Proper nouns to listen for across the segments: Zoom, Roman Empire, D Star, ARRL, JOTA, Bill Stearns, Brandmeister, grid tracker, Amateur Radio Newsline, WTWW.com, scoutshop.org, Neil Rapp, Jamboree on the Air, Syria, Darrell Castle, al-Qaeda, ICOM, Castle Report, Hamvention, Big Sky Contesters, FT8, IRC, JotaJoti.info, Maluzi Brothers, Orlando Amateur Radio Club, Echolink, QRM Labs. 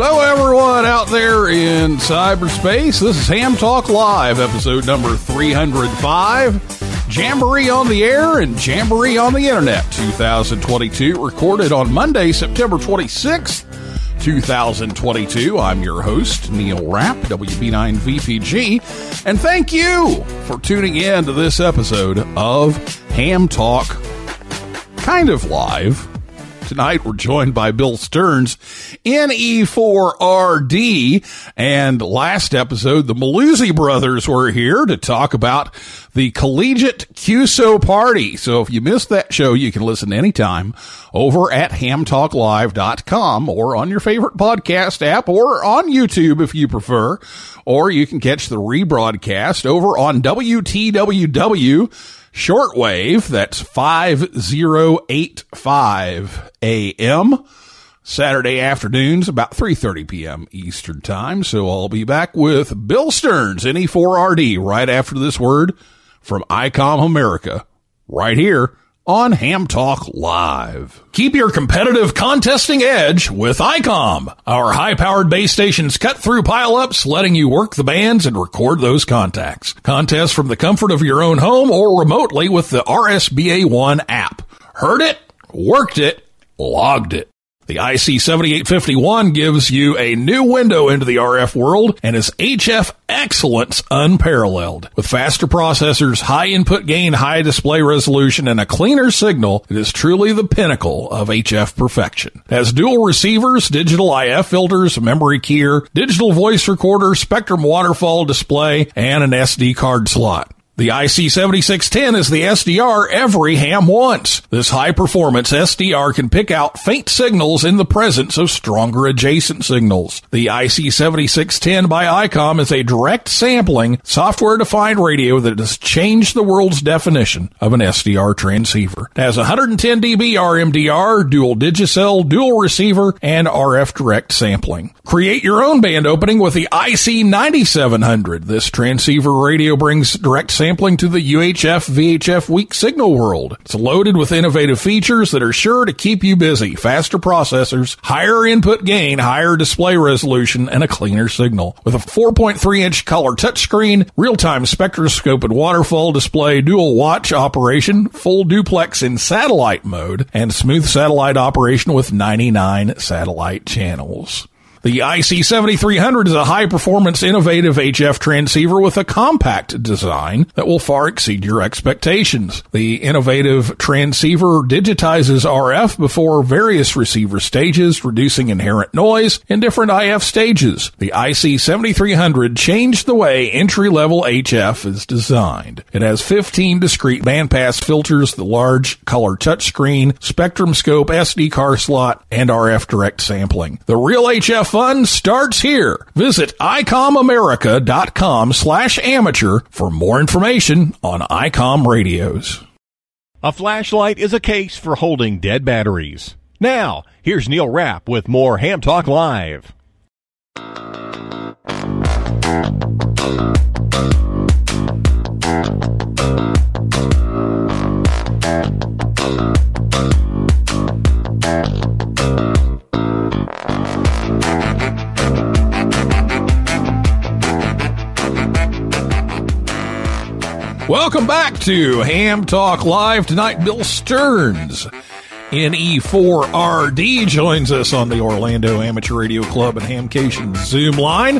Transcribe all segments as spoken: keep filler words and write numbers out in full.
Hello, everyone out there in cyberspace. This is Ham Talk Live, episode number three hundred five, Jamboree on the Air and Jamboree on the Internet twenty twenty-two, recorded on Monday, September twenty-sixth, twenty twenty-two. I'm your host, Neil Rapp, W B nine V P G, and thank you for tuning in to this episode of Ham Talk, kind of live. Tonight, we're joined by Bill Stearns, N E four R D, and last episode, the Maluzi Brothers were here to talk about the Collegiate Q S O Party. So if you missed that show, you can listen anytime over at Ham Talk Live dot com or on your favorite podcast app or on YouTube if you prefer, or you can catch the rebroadcast over on W T W W dot com. Shortwave, that's five oh eight five A M, Saturday afternoons, about three thirty p m Eastern Time. So I'll be back with Bill Stearns, N E four R D, right after this word from I COM America, right here on Ham Talk Live. Keep your competitive contesting edge with I COM. Our high-powered base stations cut through pileups, letting you work the bands and record those contacts. Contest from the comfort of your own home or remotely with the R S B A one app. Heard it, worked it, logged it. The I C seventy-eight fifty-one gives you a new window into the R F world and is H F excellence unparalleled. With faster processors, high input gain, high display resolution, and a cleaner signal, it is truly the pinnacle of H F perfection. It has dual receivers, digital I F filters, memory keyer, digital voice recorder, spectrum waterfall display, and an S D card slot. The I C seventy-six ten is the S D R every ham wants. This high-performance S D R can pick out faint signals in the presence of stronger adjacent signals. The I C seventy-six ten by I COM is a direct sampling, software-defined radio that has changed the world's definition of an S D R transceiver. It has one hundred ten decibels R M D R, dual digicel, dual receiver, and R F direct sampling. Create your own band opening with the I C ninety-seven hundred. This transceiver radio brings direct sampling. Sampling to the U H F V H F weak signal world. It's loaded with innovative features that are sure to keep you busy. Faster processors, higher input gain, higher display resolution, and a cleaner signal. With a four point three inch color touchscreen, real-time spectroscope and waterfall display, dual watch operation, full duplex in satellite mode, and smooth satellite operation with ninety-nine satellite channels. The I C seventy-three hundred is a high-performance, innovative H F transceiver with a compact design that will far exceed your expectations. The innovative transceiver digitizes R F before various receiver stages, reducing inherent noise in different I F stages. The I C seventy-three hundred changed the way entry-level H F is designed. It has fifteen discrete bandpass filters, the large color touchscreen, spectrum scope, S D card slot, and R F direct sampling. The real H F fun starts here. Visit I COM America dot com slash amateur for more information on I COM radios. A flashlight is a case for holding dead batteries. Now, here's Neil Rapp with more Ham Talk Live. Welcome back to Ham Talk Live. Tonight, Bill Stearns, N E four R D joins us on the Orlando Amateur Radio Club and Hamcation Zoom line.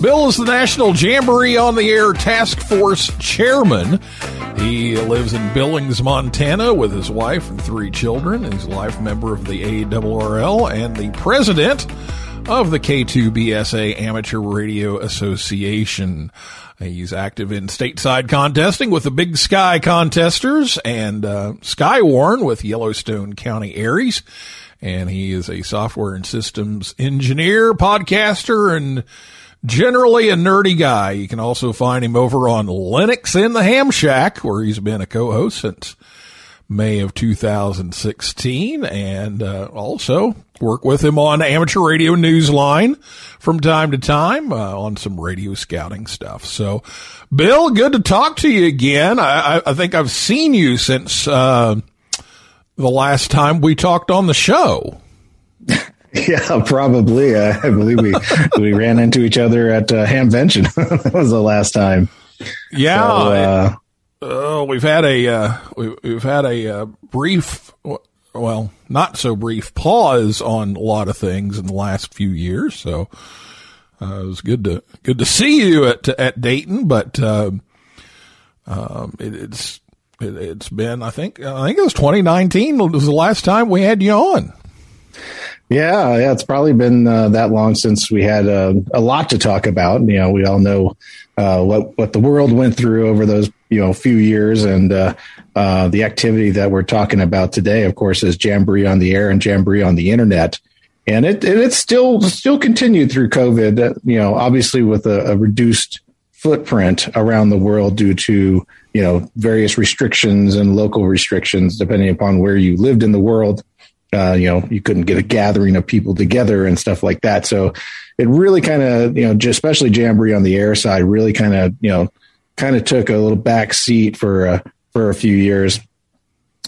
Bill is the National Jamboree on the Air Task Force Chairman. He lives in Billings, Montana with his wife and three children. He's a life member of the A R R L and the president of the K two B S A Amateur Radio Association. He's active in stateside contesting with the Big Sky Contesters and uh, Skywarn with Yellowstone County Aries. And he is a software and systems engineer, podcaster, and generally a nerdy guy. You can also find him over on Linux in the Ham Shack, where he's been a co-host since May of two thousand sixteen, and uh, also work with him on Amateur Radio Newsline from time to time uh, on some radio scouting stuff. So, Bill, good to talk to you again. I, I think I've seen you since uh, the last time we talked on the show. Yeah, probably. Uh, I believe we we ran into each other at uh, Hamvention. That was the last time. Yeah. So, uh, Oh, we've had a uh, we, we've had a uh, brief, well, not so brief pause on a lot of things in the last few years. So uh, it was good to good to see you at at Dayton, but uh, um, it, it's it, it's been I think I think it was twenty nineteen was the last time we had you on. Yeah, yeah, it's probably been uh, that long since we had uh, a lot to talk about. You know, we all know uh, what what the world went through over those, you know, few years, and uh, uh, the activity that we're talking about today, of course, is Jamboree on the Air and Jamboree on the Internet, and it and it's still still continued through COVID. Uh, you know, obviously with a, a reduced footprint around the world due to, you know, various restrictions and local restrictions depending upon where you lived in the world. Uh, you know, you couldn't get a gathering of people together and stuff like that. So it really kind of, you know, especially Jamboree on the Air side really kind of, you know, kind of took a little back seat for, uh, for a few years.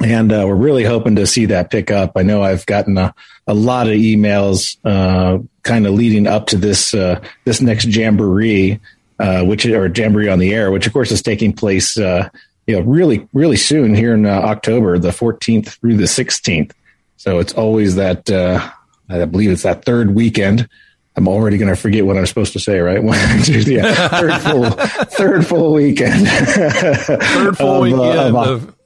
And uh, we're really hoping to see that pick up. I know I've gotten a, a lot of emails uh, kind of leading up to this, uh, this next Jamboree, uh, which or Jamboree on the Air, which of course is taking place, uh, you know, really, really soon here in uh, October, the fourteenth through the sixteenth. So it's always that, uh, I believe it's that third weekend. I'm already going to forget what I'm supposed to say, right? yeah, third full, third full weekend. Third full of, weekend uh, of, of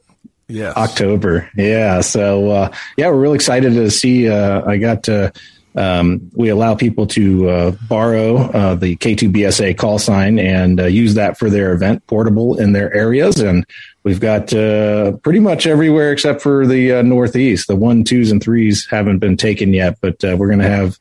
yes. October. Yeah. So, uh, yeah, we're really excited to see. Uh, I got to, um, we allow people to uh, borrow uh, the K two B S A call sign and uh, use that for their event portable in their areas. And we've got uh, pretty much everywhere except for the uh, Northeast. The one, twos, and threes haven't been taken yet, but uh, we're going to have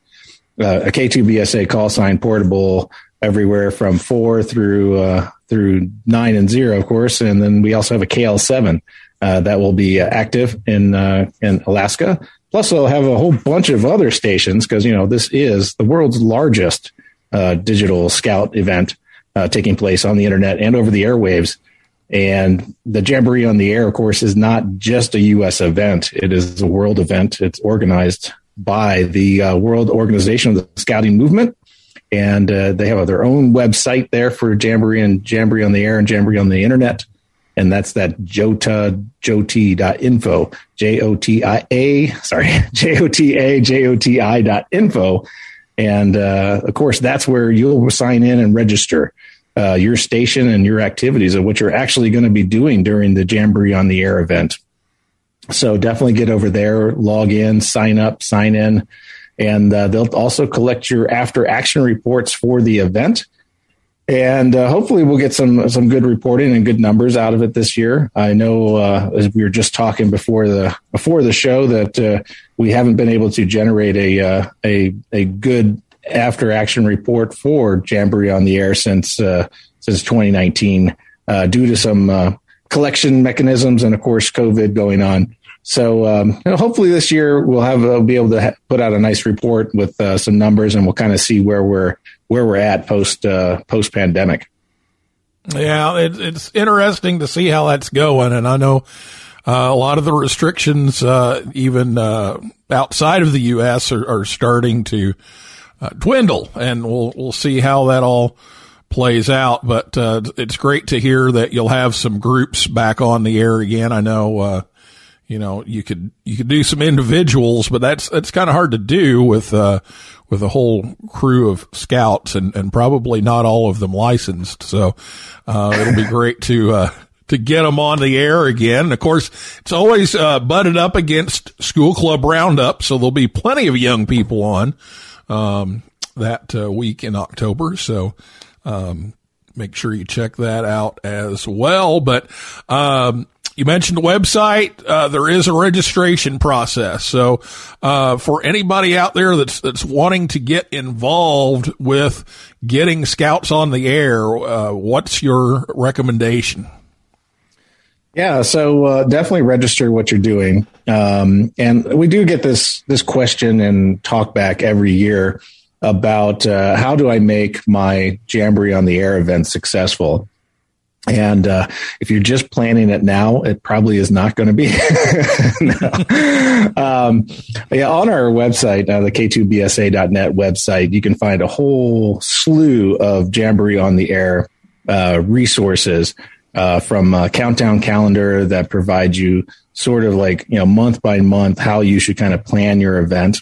Uh, a K two B S A call sign portable everywhere from four through uh, through nine and zero, of course, and then we also have a K L seven uh, that will be uh, active in uh, in Alaska. Plus, they'll have a whole bunch of other stations because, you know, this is the world's largest uh, digital scout event uh, taking place on the internet and over the airwaves. And the Jamboree on the Air, of course, is not just a U S event; it is a world event. It's organized by the uh, World Organization of the Scouting Movement. And uh, they have their own website there for Jamboree and Jamboree on the Air and Jamboree on the Internet. And that's that Jota, Joti.info, J O T I A, sorry, J O T A, J O T I dot info. And, uh, of course, that's where you'll sign in and register uh, your station and your activities of what you're actually going to be doing during the Jamboree on the Air event. So definitely get over there, log in, sign up, sign in, and uh, they'll also collect your after action reports for the event. And uh, hopefully we'll get some some good reporting and good numbers out of it this year. I know uh, as we were just talking before the before the show that uh, we haven't been able to generate a uh, a a good after action report for Jamboree on the Air since uh, since twenty nineteen uh, due to some uh, collection mechanisms and of course COVID going on. So um, you know, hopefully this year we'll have we'll be able to ha- put out a nice report with uh, some numbers, and we'll kind of see where we're where we're at post uh, post pandemic. Yeah, it, it's interesting to see how that's going, and I know uh, a lot of the restrictions, uh, even uh, outside of the U S, are, are starting to uh, dwindle, and we'll we'll see how that all plays out. But uh, it's great to hear that you'll have some groups back on the air again. I know. Uh, You know, you could you could do some individuals, but that's that's kind of hard to do with uh with a whole crew of scouts, and, and probably not all of them licensed. So uh it'll be great to uh to get them on the air again. And of course, it's always uh butted up against School Club Roundup, so there'll be plenty of young people on um that uh, week in October. So um make sure you check that out as well. But um you mentioned the website. Uh, there is a registration process. So, uh, for anybody out there that's, that's wanting to get involved with getting scouts on the air, uh, what's your recommendation? Yeah. So, uh, definitely register what you're doing. Um, and we do get this, this question and talk back every year about, uh, how do I make my Jamboree on the Air event successful? And uh, if you're just planning it now, it probably is not going to be. No. um, yeah, on our website, uh, the K two B S A dot net website, you can find a whole slew of Jamboree on the Air uh, resources, uh, from a countdown calendar that provides you sort of like, you know, month by month how you should kind of plan your event.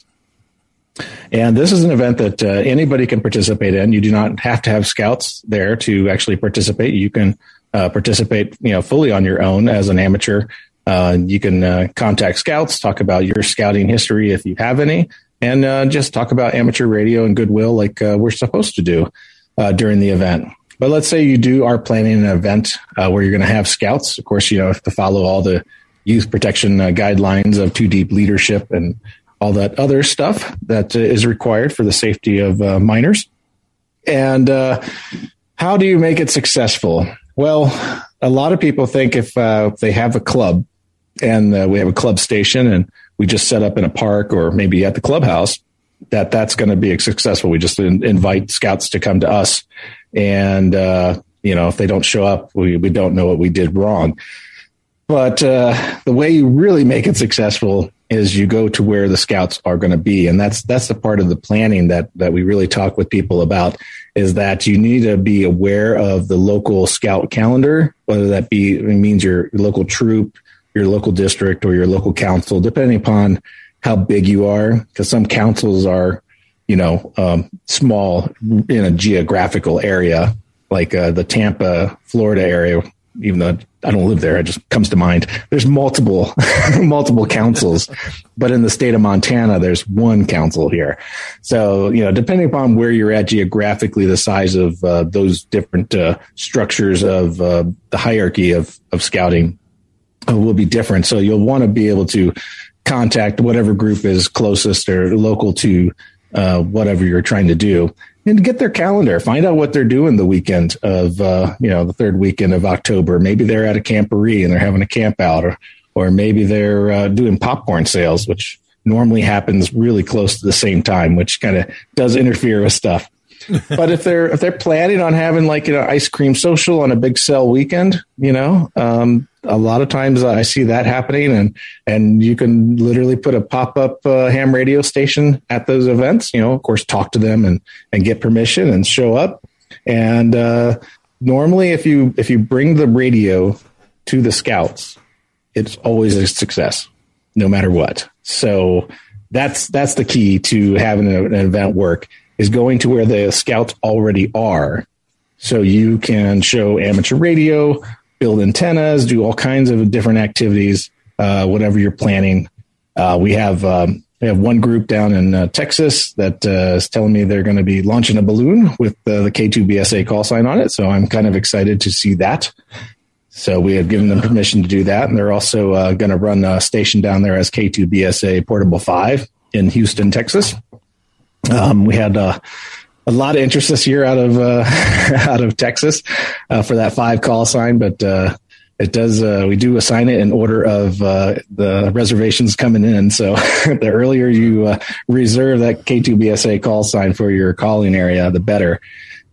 And this is an event that uh, anybody can participate in. You do not have to have scouts there to actually participate. You can uh, participate, you know, fully on your own as an amateur. Uh, you can uh, contact scouts, talk about your scouting history if you have any, and uh, just talk about amateur radio and goodwill like uh, we're supposed to do uh, during the event. But let's say you do are planning an event uh, where you're going to have scouts. Of course, you know, have to follow all the youth protection uh, guidelines of Too Deep leadership and all that other stuff that is required for the safety of uh, minors. And uh, how do you make it successful? Well, a lot of people think if uh, they have a club, and uh, we have a club station and we just set up in a park or maybe at the clubhouse, that that's going to be successful. We just in- invite scouts to come to us. And, uh, you know, if they don't show up, we, we don't know what we did wrong. But uh, the way you really make it successful is you go to where the scouts are going to be. And that's that's the part of the planning that that we really talk with people about, is that you need to be aware of the local scout calendar, whether that be, it means your local troop, your local district, or your local council, depending upon how big you are, because some councils are, you know, um, small in a geographical area, like uh, the Tampa, Florida area, even though I don't live there, it just comes to mind. There's multiple, multiple councils, but in the state of Montana, there's one council here. So, you know, depending upon where you're at geographically, the size of uh, those different uh, structures of uh, the hierarchy of, of scouting uh, will be different. So you'll want to be able to contact whatever group is closest or local to uh, whatever you're trying to do. And get their calendar, find out what they're doing the weekend of, uh, you know, the third weekend of October. Maybe they're at a camporee and they're having a camp out, or, or maybe they're uh, doing popcorn sales, which normally happens really close to the same time, which kind of does interfere with stuff. But if they're, if they're planning on having like, you know, ice cream social on a big sale weekend, you know, um, a lot of times I see that happening, and, and you can literally put a pop-up uh, ham radio station at those events, you know, of course, talk to them and, and get permission and show up. And uh, normally if you, if you bring the radio to the scouts, it's always a success, no matter what. So that's, that's the key to having an event work, is going to where the scouts already are. So you can show amateur radio, build antennas, do all kinds of different activities, uh, whatever you're planning. Uh, we have um, we have one group down in uh, Texas that uh, is telling me they're going to be launching a balloon with uh, the K two B S A call sign on it. So I'm kind of excited to see that. So we have given them permission to do that. And they're also uh, going to run a station down there as K two B S A Portable five in Houston, Texas. Um, we had uh, a lot of interest this year out of uh, out of Texas uh, for that five call sign, but uh, it does. Uh, we do assign it in order of uh, the reservations coming in. So the earlier you uh, reserve that K two B S A call sign for your calling area, the better.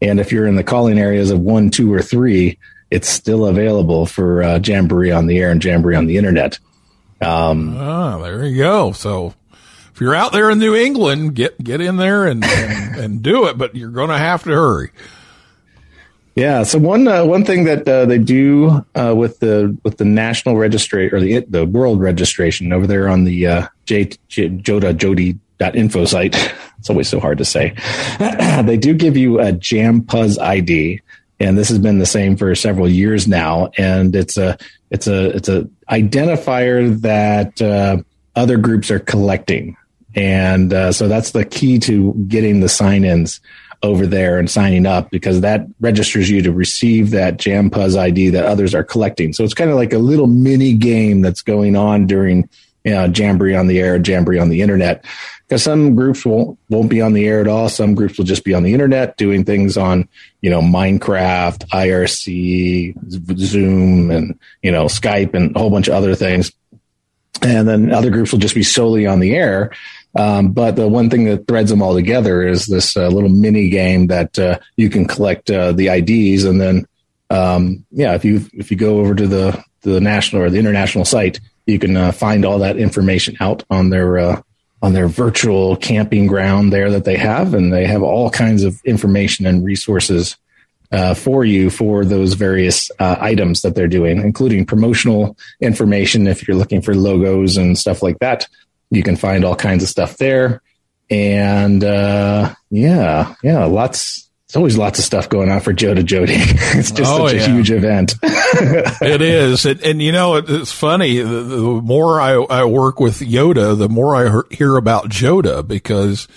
And if you're in the calling areas of one, two, or three, it's still available for uh, Jamboree on the Air and Jamboree on the Internet. Um, ah, there you go. So if you're out there in New England, get get in there and, and, and do it, but you're going to have to hurry. Yeah. So one uh, one thing that uh, they do uh, with the with the national registration or the the world registration over there on the uh, J, J, Joda Jody.info site. It's always so hard to say. They do give you a Jam Puzz I D, and this has been the same for several years now. And it's a it's a it's a identifier that uh, other groups are collecting, and uh, so that's the key to getting the sign-ins over there and signing up, because that registers you to receive that Jam Puzz I D that others are collecting. So it's kind of like a little mini game that's going on during, you know, Jamboree on the Air, Jamboree on the Internet, because some groups won't, won't be on the air at all. Some groups will just be on the Internet doing things on, you know, Minecraft, I R C, Zoom, and, you know, Skype and a whole bunch of other things. And then other groups will just be solely on the air. Um, but the one thing that threads them all together is this uh, little mini game that uh, you can collect uh, the I Ds. And then, um, yeah, if you if you go over to the, the national or the international site, you can uh, find all that information out on their uh, on their virtual camping ground there that they have. And they have all kinds of information and resources uh, for you for those various uh, items that they're doing, including promotional information. If you're looking for logos and stuff like that, you can find all kinds of stuff there. And uh, yeah, yeah, lots. It's always lots of stuff going on for Joe to Jody. It's just oh, such yeah. a huge event. It is. It, and, you know, it, it's funny. The, the more I, I work with Yoda, the more I hear, hear about Joda, because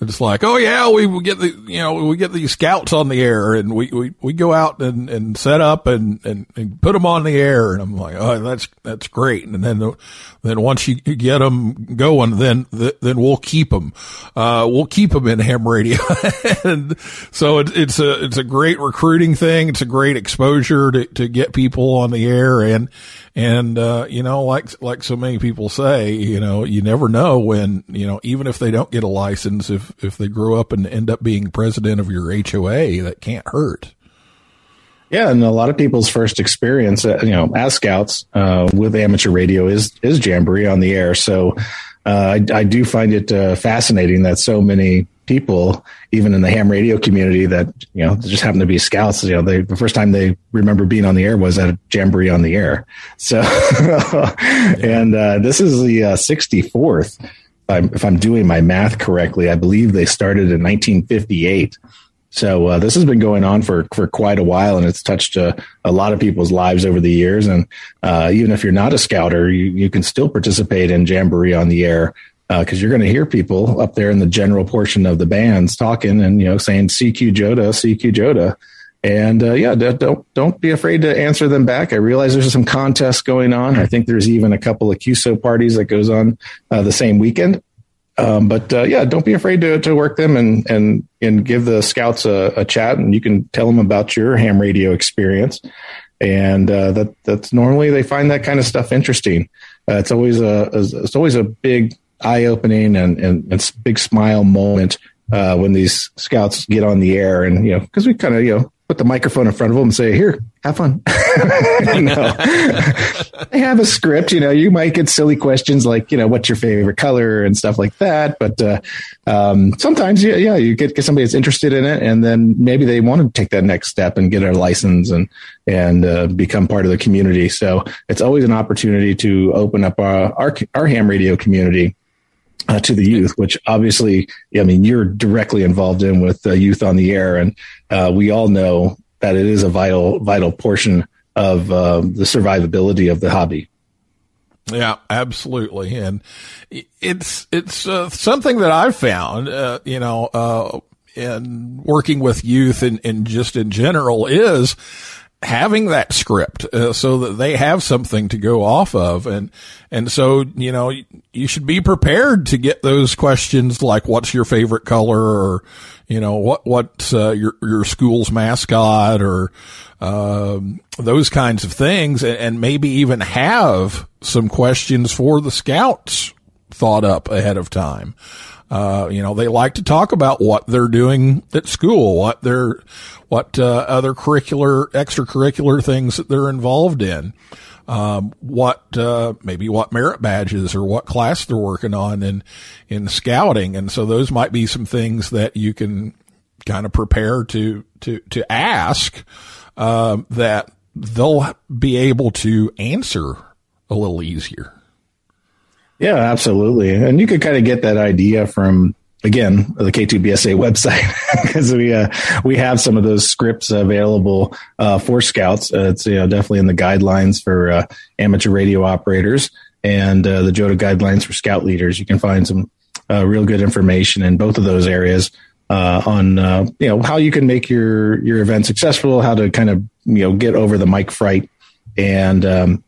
it's like, oh, yeah, we, we get the, you know, we get these scouts on the air, and we, we, we go out and, and set up and, and, and put them on the air. And I'm like, oh, that's, that's great. And then, the, then once you get them going, then, the, then we'll keep them. Uh, we'll keep them in ham radio. And so it, it's a, it's a great recruiting thing. It's a great exposure to, to get people on the air. And, and, uh, you know, like, like so many people say, you know, you never know when, you know, even if they don't get a license, if, if they grow up and end up being president of your H O A, that can't hurt. Yeah. And a lot of people's first experience, uh, you know, as scouts uh, with amateur radio is, is Jamboree on the Air. So uh, I, I do find it uh, fascinating that so many people, even in the ham radio community that, you know, just happen to be scouts, you know, they, the first time they remember being on the air was at a Jamboree on the Air. So, yeah. And uh, this is the uh, sixty-fourth. If I'm doing my math correctly, I believe they started in nineteen fifty-eight. So uh, this has been going on for, for quite a while, and it's touched uh, a lot of people's lives over the years. And uh, even if you're not a scouter, you, you can still participate in Jamboree on the Air, because uh, you're going to hear people up there in the general portion of the bands talking and, you know, saying C Q Joda, C Q Joda. And uh, yeah, don't don't be afraid to answer them back. I realize there's some contests going on. I think there's even a couple of Q S O parties that goes on uh, the same weekend. Um, but uh, yeah, don't be afraid to to work them and and and give the scouts a, a chat, and you can tell them about your ham radio experience. And uh, that that's normally they find that kind of stuff interesting. Uh, it's always a it's always a big eye opening and and it's big smile moment uh, when these scouts get on the air, and you know, because we kind of you know. put the microphone in front of them and say, here, have fun. They have a script, you know, you might get silly questions like, you know, what's your favorite color and stuff like that. But uh, um, sometimes, yeah, yeah, you get, get somebody that's interested in it, and then maybe they want to take that next step and get a license and, and uh, become part of the community. So it's always an opportunity to open up our, our, our ham radio community Uh, to the youth, which obviously, I mean, you're directly involved in with uh, youth on the air. And uh, we all know that it is a vital, vital portion of uh, the survivability of the hobby. Yeah, absolutely. And it's, it's uh, something that I've found, uh, you know, uh, in working with youth and, and just in general is having that script uh, so that they have something to go off of. And, and so, you know, you should be prepared to get those questions like, what's your favorite color? Or, you know, what, what's uh, your, your school's mascot, or, um, those kinds of things. And, and maybe even have some questions for the scouts thought up ahead of time. Uh, you know, they like to talk about what they're doing at school, what they're, what, uh, other curricular, extracurricular things that they're involved in, um, what, uh, maybe what merit badges or what class they're working on in, in scouting. And so those might be some things that you can kind of prepare to to to ask, uh, that they'll be able to answer a little easier. Yeah, absolutely. And you could kind of get that idea from, again, the K two B S A website, because we uh, we have some of those scripts available uh, for scouts. Uh, it's you know definitely in the guidelines for uh, amateur radio operators and uh, the J O T A guidelines for scout leaders. You can find some uh, real good information in both of those areas uh, on uh, you know how you can make your your event successful, how to kind of you know get over the mic fright, and um,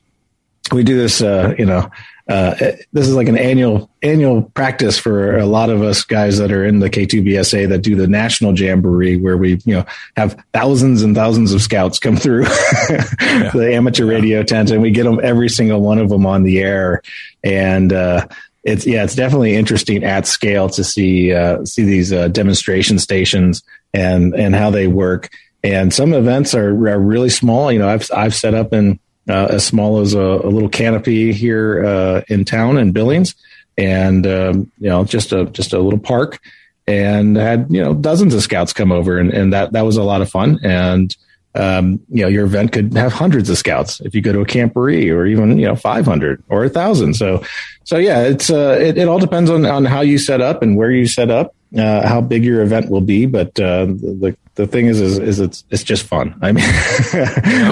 we do this uh, you know. Uh, this is like an annual annual practice for a lot of us guys that are in the K two B S A that do the national jamboree, where we you know have thousands and thousands of scouts come through yeah. the amateur radio yeah. tent, and we get them every single one of them on the air. And uh, it's yeah, it's definitely interesting at scale to see uh, see these uh, demonstration stations and and how they work. And some events are, are really small. You know, I've I've set up in. Uh, as small as a, a little canopy here uh, in town in Billings, and um, you know, just a just a little park, and had you know dozens of scouts come over, and, and that that was a lot of fun. And um, you know, your event could have hundreds of scouts if you go to a camporee, or even you know five hundred or a thousand. So so yeah, it's uh, it, it all depends on on how you set up and where you set up, uh, how big your event will be, but uh, the The thing is, is, is it's it's just fun. I mean,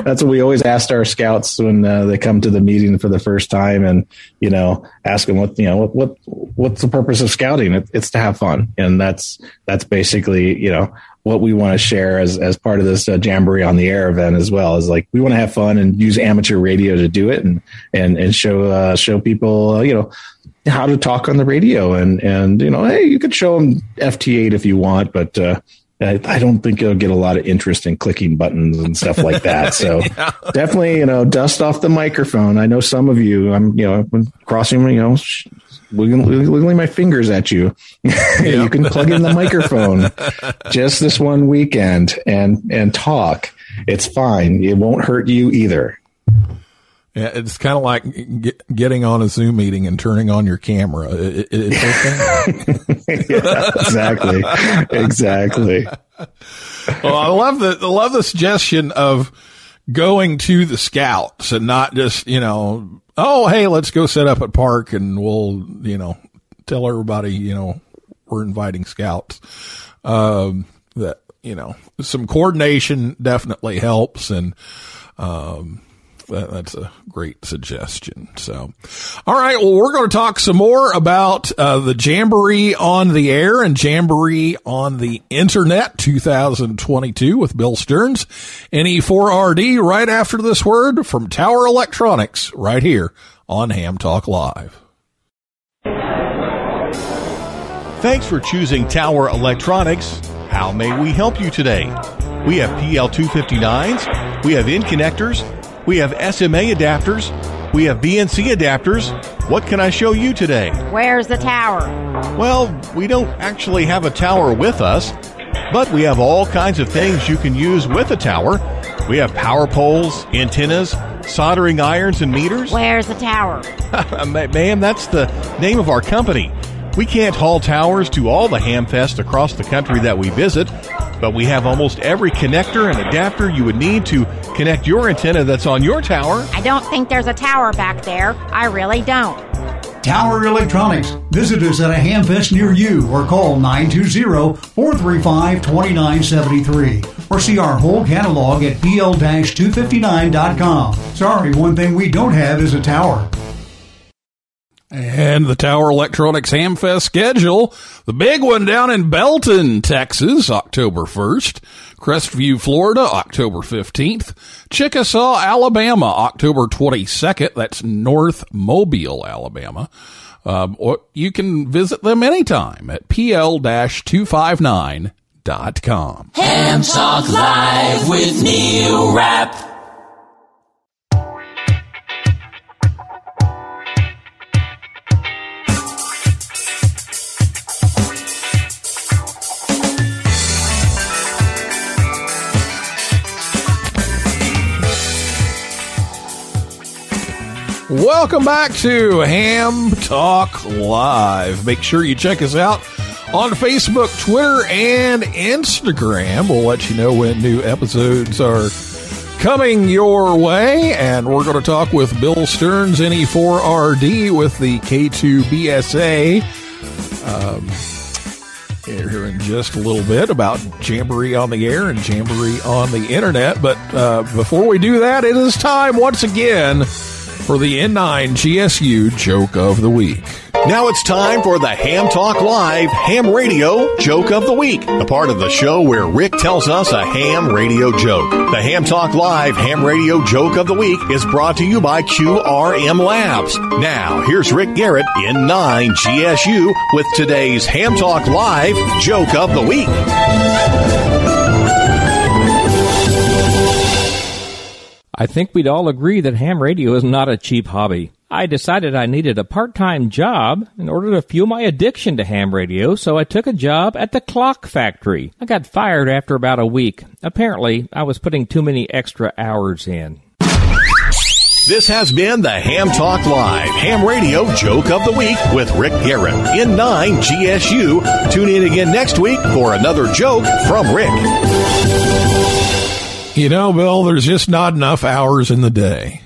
that's what we always asked our scouts when uh, they come to the meeting for the first time, and you know, ask them what you know what, what what's the purpose of scouting? It, it's to have fun, and that's that's basically you know what we want to share as as part of this uh, Jamboree on the Air event as well. Is like we want to have fun and use amateur radio to do it, and and and show uh, show people uh, you know. how to talk on the radio, and and you know, hey, you could show them F T eight if you want, but. Uh, I don't think you'll get a lot of interest in clicking buttons and stuff like that. So yeah. definitely, you know, dust off the microphone. I know some of you, I'm, you know, crossing, you know, wiggling, wiggling my fingers at you. Yeah. You can plug in the microphone just this one weekend and, and talk. It's fine. It won't hurt you either. Yeah, it's kind of like get, getting on a Zoom meeting and turning on your camera. It, it, it's okay. Yeah, exactly, exactly. Well, I love the I love the suggestion of going to the scouts and not just you know, oh hey, let's go set up at park and we'll you know tell everybody you know we're inviting scouts. Um, that you know some coordination definitely helps, and um. That's a great suggestion. So, all right. Well, we're going to talk some more about uh, the Jamboree on the Air and Jamboree on the Internet twenty twenty-two with Bill Stearns, N E four R D, right after this word from Tower Electronics, right here on Ham Talk Live. Thanks for choosing Tower Electronics. How may we help you today? We have P L two fifty-nines, we have in connectors. We have S M A adapters. We have B N C adapters. What can I show you today? Where's the tower? Well, we don't actually have a tower with us, but we have all kinds of things you can use with a tower. We have power poles, antennas, soldering irons, and meters. Where's the tower? Ma'am, that's the name of our company. We can't haul towers to all the hamfests across the country that we visit, but we have almost every connector and adapter you would need to connect your antenna that's on your tower. I don't think there's a tower back there. I really don't. Tower Electronics. Visit us at a hamfest near you or call nine two zero, four three five, two nine seven three or see our whole catalog at P L two fifty-nine dot com. Sorry, one thing we don't have is a tower. And the Tower Electronics Hamfest schedule, the big one down in Belton, Texas, October first, Crestview, Florida, October fifteenth, Chickasaw, Alabama, October twenty-second, that's North Mobile, Alabama. Um, or you can visit them anytime at P L two fifty-nine dot com. Ham Talk Live with Neil Rapp. Welcome back to Ham Talk Live. Make sure you check us out on Facebook, Twitter, and Instagram. We'll let you know when new episodes are coming your way, and we're going to talk with Bill Stearns, N E four R D, with the K two B S A um, here in just a little bit about Jamboree on the Air and Jamboree on the Internet. But uh, before we do that, it is time once again for the N nine G S U Joke of the Week. Now it's time for the Ham Talk Live Ham Radio Joke of the Week, the part of the show where Rick tells us a ham radio joke. The Ham Talk Live Ham Radio Joke of the Week is brought to you by Q R M Labs. Now, here's Rick Garrett in N nine G S U with today's Ham Talk Live Joke of the Week. I think we'd all agree that ham radio is not a cheap hobby. I decided I needed a part-time job in order to fuel my addiction to ham radio, so I took a job at the clock factory. I got fired after about a week. Apparently, I was putting too many extra hours in. This has been the Ham Talk Live Ham Radio Joke of the Week with Rick Garrett in N nine G S U. Tune in again next week for another joke from Rick. You know, Bill, there's just not enough hours in the day.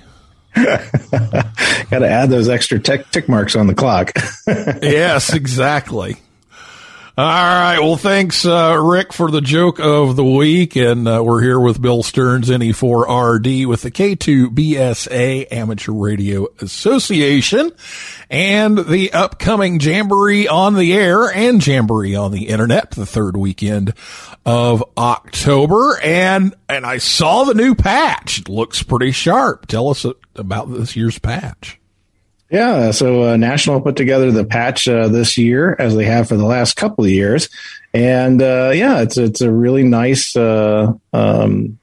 Got to add those extra tick, tick marks on the clock. Yes, exactly. All right. Well, thanks, uh, Rick, for the joke of the week. And uh, we're here with Bill Stearns, N E four R D, with the K two B S A Amateur Radio Association and the upcoming Jamboree on the Air and Jamboree on the Internet, the third weekend of October. And and I saw the new patch. It looks pretty sharp. Tell us about this year's patch. Yeah, so uh, National put together the patch uh, this year, as they have for the last couple of years, and uh, yeah, it's it's a really nice uh, um,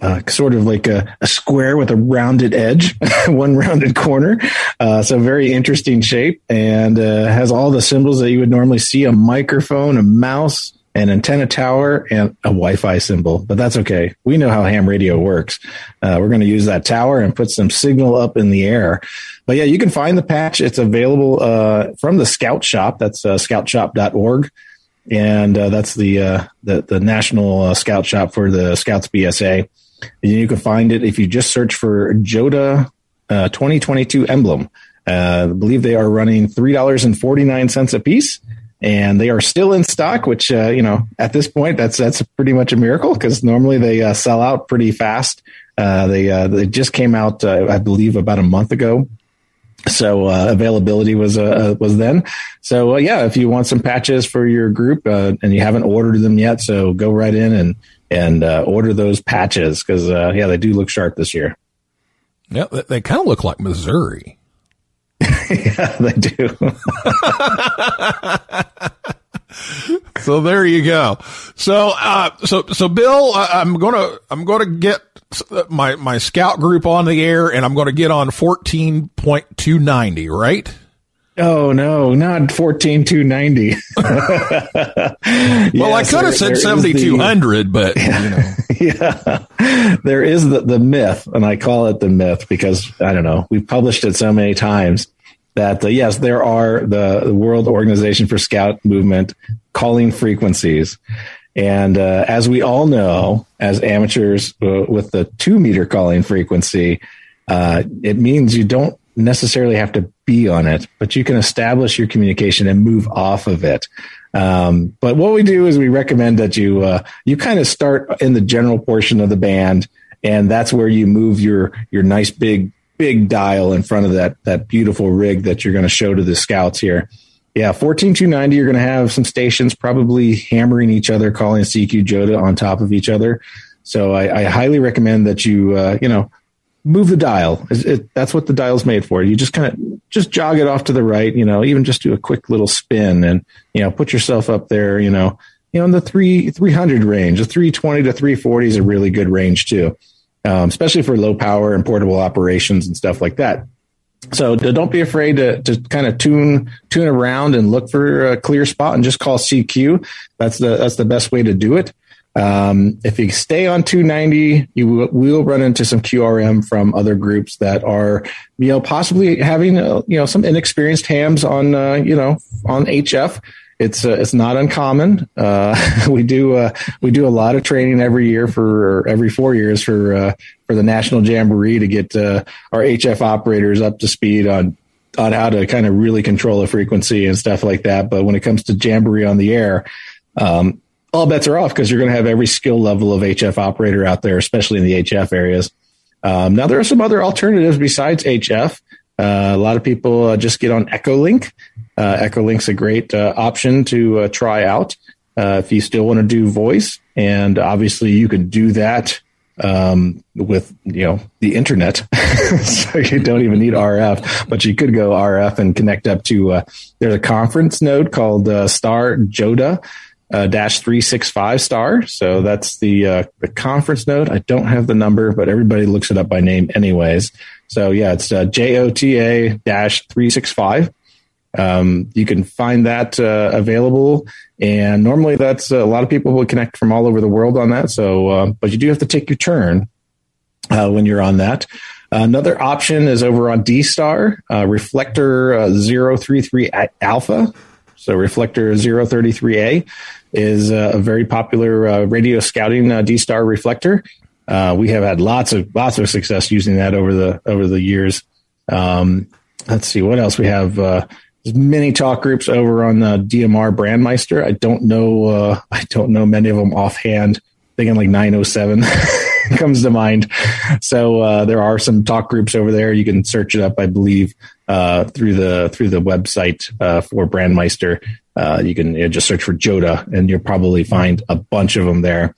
uh, sort of like a, a square with a rounded edge, one rounded corner. Uh, so very interesting shape, and uh, has all the symbols that you would normally see: a microphone, a mouse, an antenna tower, and a Wi-Fi symbol. But that's okay. We know how ham radio works. Uh, we're going to use that tower and put some signal up in the air. But yeah, you can find the patch. It's available uh, from the Scout Shop. That's uh, scout shop dot org. And uh, that's the, uh, the the national uh, Scout Shop for the Scouts B S A. And you can find it if you just search for J O D A uh, twenty twenty-two emblem. Uh, I believe they are running three dollars and forty-nine cents a piece. And they are still in stock, which, uh, you know, at this point, that's that's pretty much a miracle, because normally they uh, sell out pretty fast. Uh, they uh, they just came out, uh, I believe, about a month ago. So uh, availability was uh, was then. So, uh, yeah, if you want some patches for your group uh, and you haven't ordered them yet, so go right in and and uh, order those patches, because, uh, yeah, they do look sharp this year. Yeah, they kind of look like Missouri. Yeah, they do. So there you go. So, uh, so, so, Bill, uh, I'm gonna, I'm gonna get my my scout group on the air, and I'm gonna get on fourteen point two ninety, right? Oh no, not fourteen two ninety. Well, yeah, I could have said seventy two hundred, but yeah, you know. Yeah, there is the, the myth, and I call it the myth because I don't know. We've published it so many times that uh, yes, there are the, the World Organization for Scout Movement calling frequencies, and uh, as we all know, as amateurs uh, with the two meter calling frequency, uh, it means you don't necessarily have to be on it, but you can establish your communication and move off of it. Um, but what we do is we recommend that you uh, you kind of start in the general portion of the band, and that's where you move your your nice big big dial in front of that that beautiful rig that you're going to show to the scouts here. Yeah, fourteen two ninety. You're going to have some stations probably hammering each other, calling C Q J O D A on top of each other. So I, I highly recommend that you uh, you know. Move the dial. It, it, that's what the dial's made for. You just kind of just jog it off to the right, you know, even just do a quick little spin and, you know, put yourself up there, you know, you know, in the three, 300 range, the three twenty to three forty is a really good range too, um, especially for low power and portable operations and stuff like that. So don't be afraid to, to kind of tune, tune around and look for a clear spot and just call C Q. That's the, that's the best way to do it. Um, if you stay on two ninety, you will, will run into some Q R M from other groups that are, you know, possibly having, uh, you know, some inexperienced hams on, uh, you know, on H F. it's uh, it's not uncommon. Uh, we do uh, we do a lot of training every year for or every four years for uh, for the National Jamboree to get uh, our H F operators up to speed on on how to kind of really control the frequency and stuff like that. But when it comes to Jamboree on the Air, um, all bets are off because you're going to have every skill level of H F operator out there, especially in the H F areas. Um, now, there are some other alternatives besides H F. Uh, a lot of people uh, just get on Echolink. Uh, Echolink's a great uh, option to uh, try out uh, if you still want to do voice. And obviously, you could do that um, with, you know, the internet. So you don't even need R F, but you could go R F and connect up to, uh, there's a conference node called uh, Star Joda. Uh, dash three six five star. So that's the uh, the conference node. I don't have the number, but everybody looks it up by name anyways. So yeah, it's uh, J O T A dash three six five. Um, you can find that uh, available, and normally that's uh, a lot of people who connect from all over the world on that. So, uh, but you do have to take your turn uh, when you're on that. Uh, another option is over on D Star uh, Reflector uh, zero three three Alpha. So Reflector zero thirty-three A is uh, a very popular uh, radio scouting uh, D-Star reflector. Uh, we have had lots of lots of success using that over the over the years. Um, let's see what else we have. Uh, there's many talk groups over on the D M R Brandmeister. I don't know. Uh, I don't know many of them offhand. Thinking like nine oh seven comes to mind. So uh, there are some talk groups over there. You can search it up, I believe, uh, through the through the website uh, for Brandmeister. Uh, you can you know, just search for Joda, and you'll probably find a bunch of them there.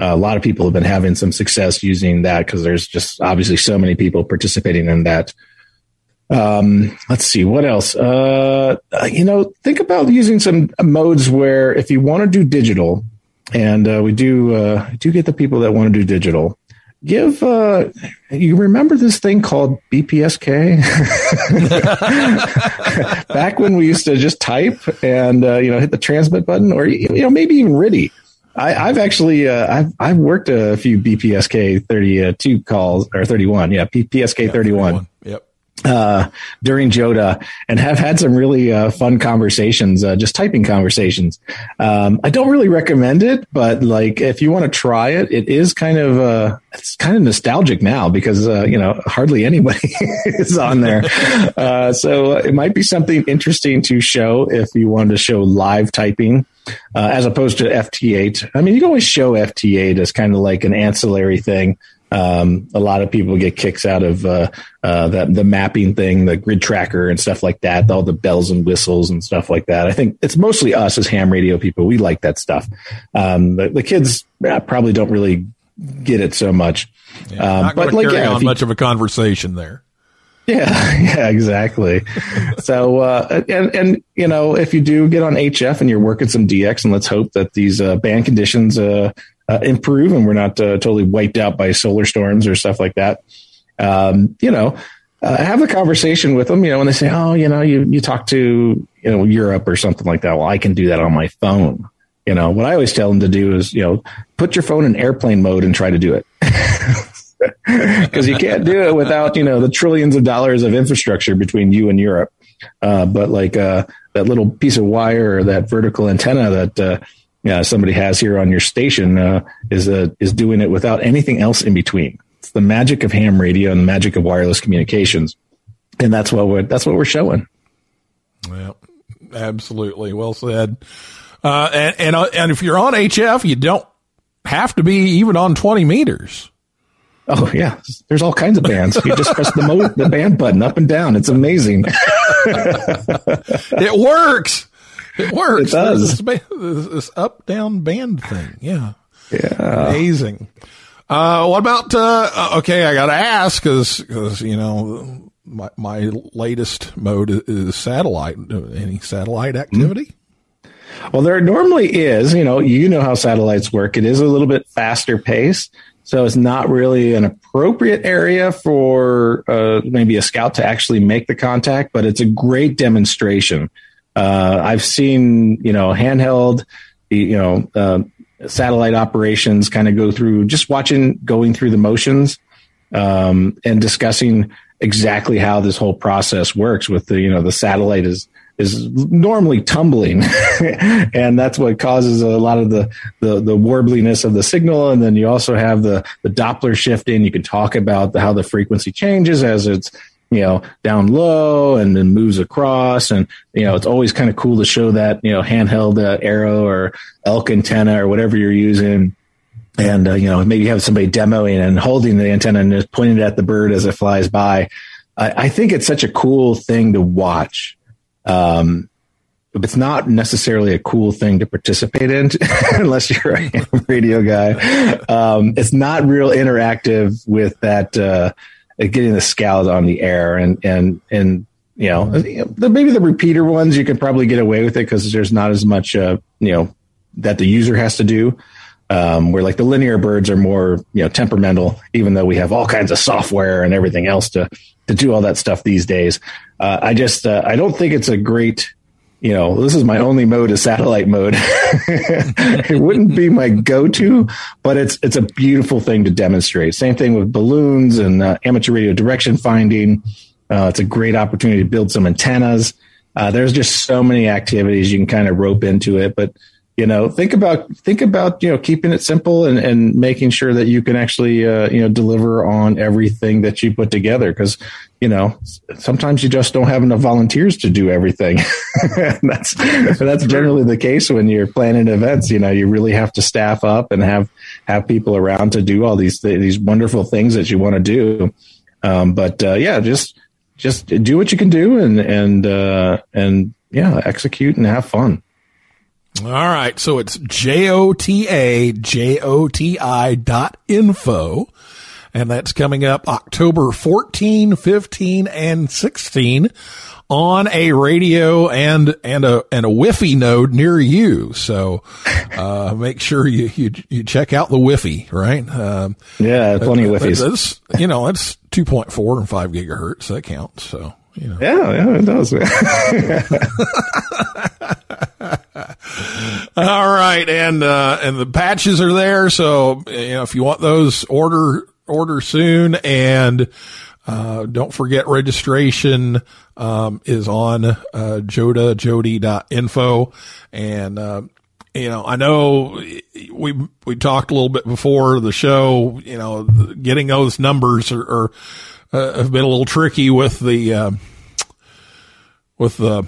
Uh, a lot of people have been having some success using that because there's just obviously so many people participating in that. Um, let's see what else, uh, you know, think about using some modes where if you want to do digital. And uh, we do uh, do get the people that want to do digital. Give uh, you remember this thing called B P S K? Back when we used to just type and uh, you know hit the transmit button, or you know maybe even R I D I. I, I've actually uh, I've I've worked a few B P S K thirty-two calls or thirty-one, yeah, B P S K thirty-one. Yep. Uh, during Joda, and have had some really uh, fun conversations, uh, just typing conversations. Um, I don't really recommend it, but like if you want to try it, it is kind of uh, it's kind of nostalgic now because uh, you know hardly anybody is on there. Uh, so it might be something interesting to show if you wanted to show live typing uh, as opposed to F T eight. I mean, you can always show F T eight as kind of like an ancillary thing. Um, a lot of people get kicks out of uh, uh, that the mapping thing, the grid tracker and stuff like that, all the bells and whistles and stuff like that. I think it's mostly us as ham radio people. We like that stuff. Um, the, the kids uh, probably don't really get it so much. Yeah, um, not but like, carry yeah, on you, much of a conversation there. Yeah, yeah, exactly. so, uh, and, and, you know, if you do get on H F and you're working some D X, and let's hope that these uh, band conditions uh, Uh, improve and we're not uh, totally wiped out by solar storms or stuff like that. Um, you know, uh, have a conversation with them, you know, when they say, oh, you know, you, you talk to, you know, Europe or something like that. Well, I can do that on my phone. You know, what I always tell them to do is, you know, put your phone in airplane mode and try to do it. Because you can't do it without, you know, the trillions of dollars of infrastructure between you and Europe. Uh, but like uh, that little piece of wire or that vertical antenna that, uh, yeah, somebody has here on your station uh, is uh, is doing it without anything else in between. It's the magic of ham radio and the magic of wireless communications, and that's what we're that's what we're showing. Well, absolutely, well said. Uh, and and uh, and if you're on H F, you don't have to be even on twenty meters. Oh yeah, there's all kinds of bands. You just press the mo- the band button up and down. It's amazing. It works. It works. It does. This, this, this up down band thing. Yeah. Yeah. Amazing. Uh, what about, uh, okay, I got to ask because, because, you know, my, my latest mode is satellite. Any satellite activity? Well, there normally is, you know, you know how satellites work. It is a little bit faster paced. So it's not really an appropriate area for uh, maybe a scout to actually make the contact, but it's a great demonstration. Uh, I've seen, you know, handheld, you know, uh, satellite operations kind of go through just watching, going through the motions um, and discussing exactly how this whole process works with the, you know, the satellite is is normally tumbling, and that's what causes a lot of the, the, the warbliness of the signal. And then you also have the, the Doppler shift in. You can talk about the, how the frequency changes as it's, you know, down low and then moves across. And, you know, it's always kind of cool to show that, you know, handheld uh, arrow or elk antenna or whatever you're using. And, uh, you know, maybe have somebody demoing and holding the antenna and just pointing it at the bird as it flies by. I, I think it's such a cool thing to watch. Um, it's not necessarily a cool thing to participate in unless you're a radio guy. Um, it's not real interactive with that, uh, getting the scout on the air and, and, and, you know, maybe the repeater ones, you can probably get away with it because there's not as much, uh, you know, that the user has to do. Um, where like the linear birds are more, you know, temperamental, even though we have all kinds of software and everything else to, to do all that stuff these days. Uh, I just, uh, I don't think it's a great, you know, this is my only mode is satellite mode. It wouldn't be my go-to, but it's, it's a beautiful thing to demonstrate. Same thing with balloons and uh, amateur radio direction finding. Uh, it's a great opportunity to build some antennas. Uh, there's just so many activities you can kind of rope into it, but you know, think about think about, you know, keeping it simple and, and making sure that you can actually, uh, you know, deliver on everything that you put together. Because, you know, sometimes you just don't have enough volunteers to do everything. that's that's generally the case when you're planning events. You know, you really have to staff up and have have people around to do all these th- these wonderful things that you want to do. Um, but, uh, yeah, just just do what you can do and and uh, and, yeah, execute and have fun. All right. So it's J O T A, J O T I dot info. And that's coming up October fourteenth, fifteenth, and sixteenth on a radio and, and a, and a Wi-Fi node near you. So, uh, make sure you, you, you check out the Wi-Fi, right? Um, yeah, plenty that, of Wi-Fis. That's, you know, that's two point four and five gigahertz. That counts. So, you know. Yeah, yeah, it does. All right, and uh and the patches are there, so you know if you want those, order order soon, and uh don't forget registration um is on uh joda jody dot info, and uh you know I know we we talked a little bit before the show, you know getting those numbers are, are uh, have been a little tricky with the uh, with the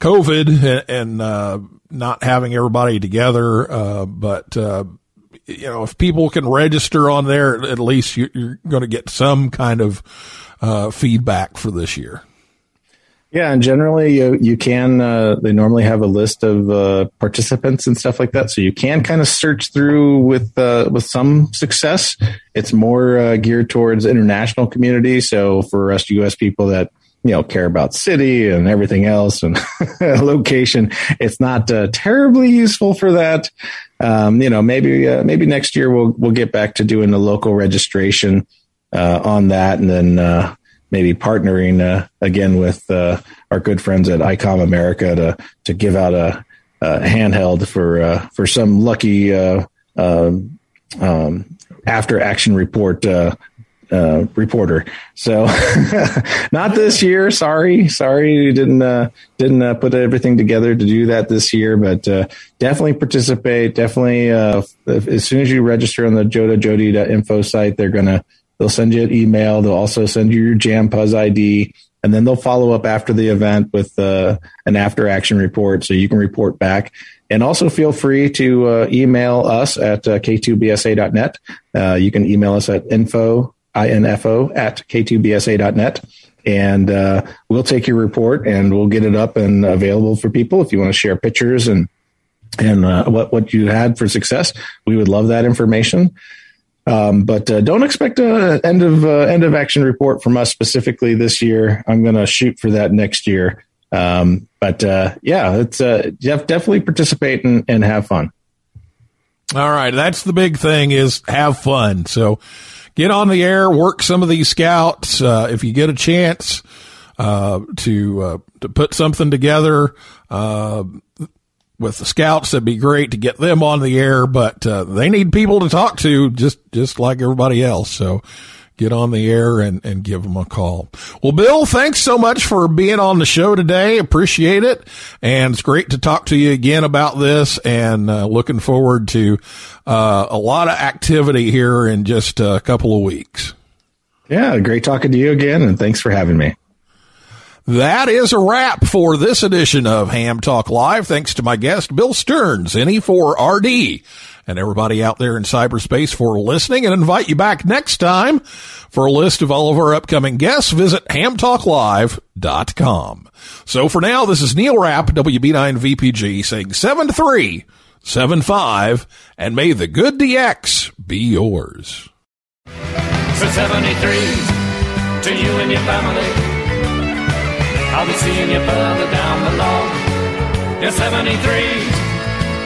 COVID and, and uh not having everybody together, uh, but, uh, you know, if people can register on there, at least you're, you're going to get some kind of, uh, feedback for this year. Yeah. And generally you, you can, uh, they normally have a list of, uh, participants and stuff like that. So you can kind of search through with, uh, with some success. It's more, uh, geared towards international community. So for us U S people that, you know, care about city and everything else and location. It's not uh, terribly useful for that. Um, you know, maybe, uh, maybe next year we'll, we'll get back to doing the local registration uh, on that. And then uh, maybe partnering uh, again with uh, our good friends at I COM America to, to give out a, a handheld for, uh, for some lucky uh, uh, um, after action report, uh, Uh, reporter. So not this year. Sorry. Sorry. We didn't, uh, didn't uh, put everything together to do that this year, but uh, definitely participate. Definitely. Uh, if, as soon as you register on the joda jody dot info site, they're going to, they'll send you an email. They'll also send you your Jam Puzz I D, and then they'll follow up after the event with uh, an after action report. So you can report back. And also feel free to uh, email us at uh, K two B S A dot net. Uh, you can email us at info info at K two B S A dot net, and uh, we'll take your report and we'll get it up and available for people. If you want to share pictures and and uh, what what you had for success, we would love that information. Um, but uh, don't expect a end of uh, end of action report from us specifically this year. I'm going to shoot for that next year. Um, but uh, yeah, it's uh, definitely participate and, and have fun. All right, that's the big thing, is have fun. So get on the air, work some of these scouts. Uh, if you get a chance, uh, to, uh, to put something together, uh, with the scouts, that'd be great to get them on the air, but, uh, they need people to talk to just, just like everybody else. So get on the air and, and give them a call. Well, Bill, thanks so much for being on the show today. Appreciate it. And it's great to talk to you again about this, and uh, looking forward to uh, a lot of activity here in just a couple of weeks. Yeah, great talking to you again, and thanks for having me. That is a wrap for this edition of Ham Talk Live. Thanks to my guest, Bill Stearns, N E four R D, and everybody out there in cyberspace for listening, and invite you back next time for a list of all of our upcoming guests. Visit Ham Talk Live dot com. So for now, this is Neil Rapp, W B nine V P G, saying seven three, seven five, and may the good D X be yours. For seventy-threes, to you and your family, I'll be seeing you further down the line. Your seventy-threes,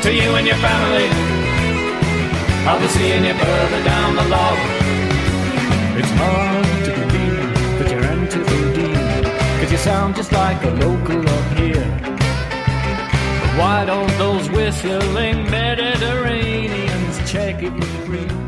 to you and your family, I'll be seeing you further down the line. It's hard to believe that you're anti-O D, cause you sound just like a local up here. But why don't those whistling Mediterraneans check it with the green?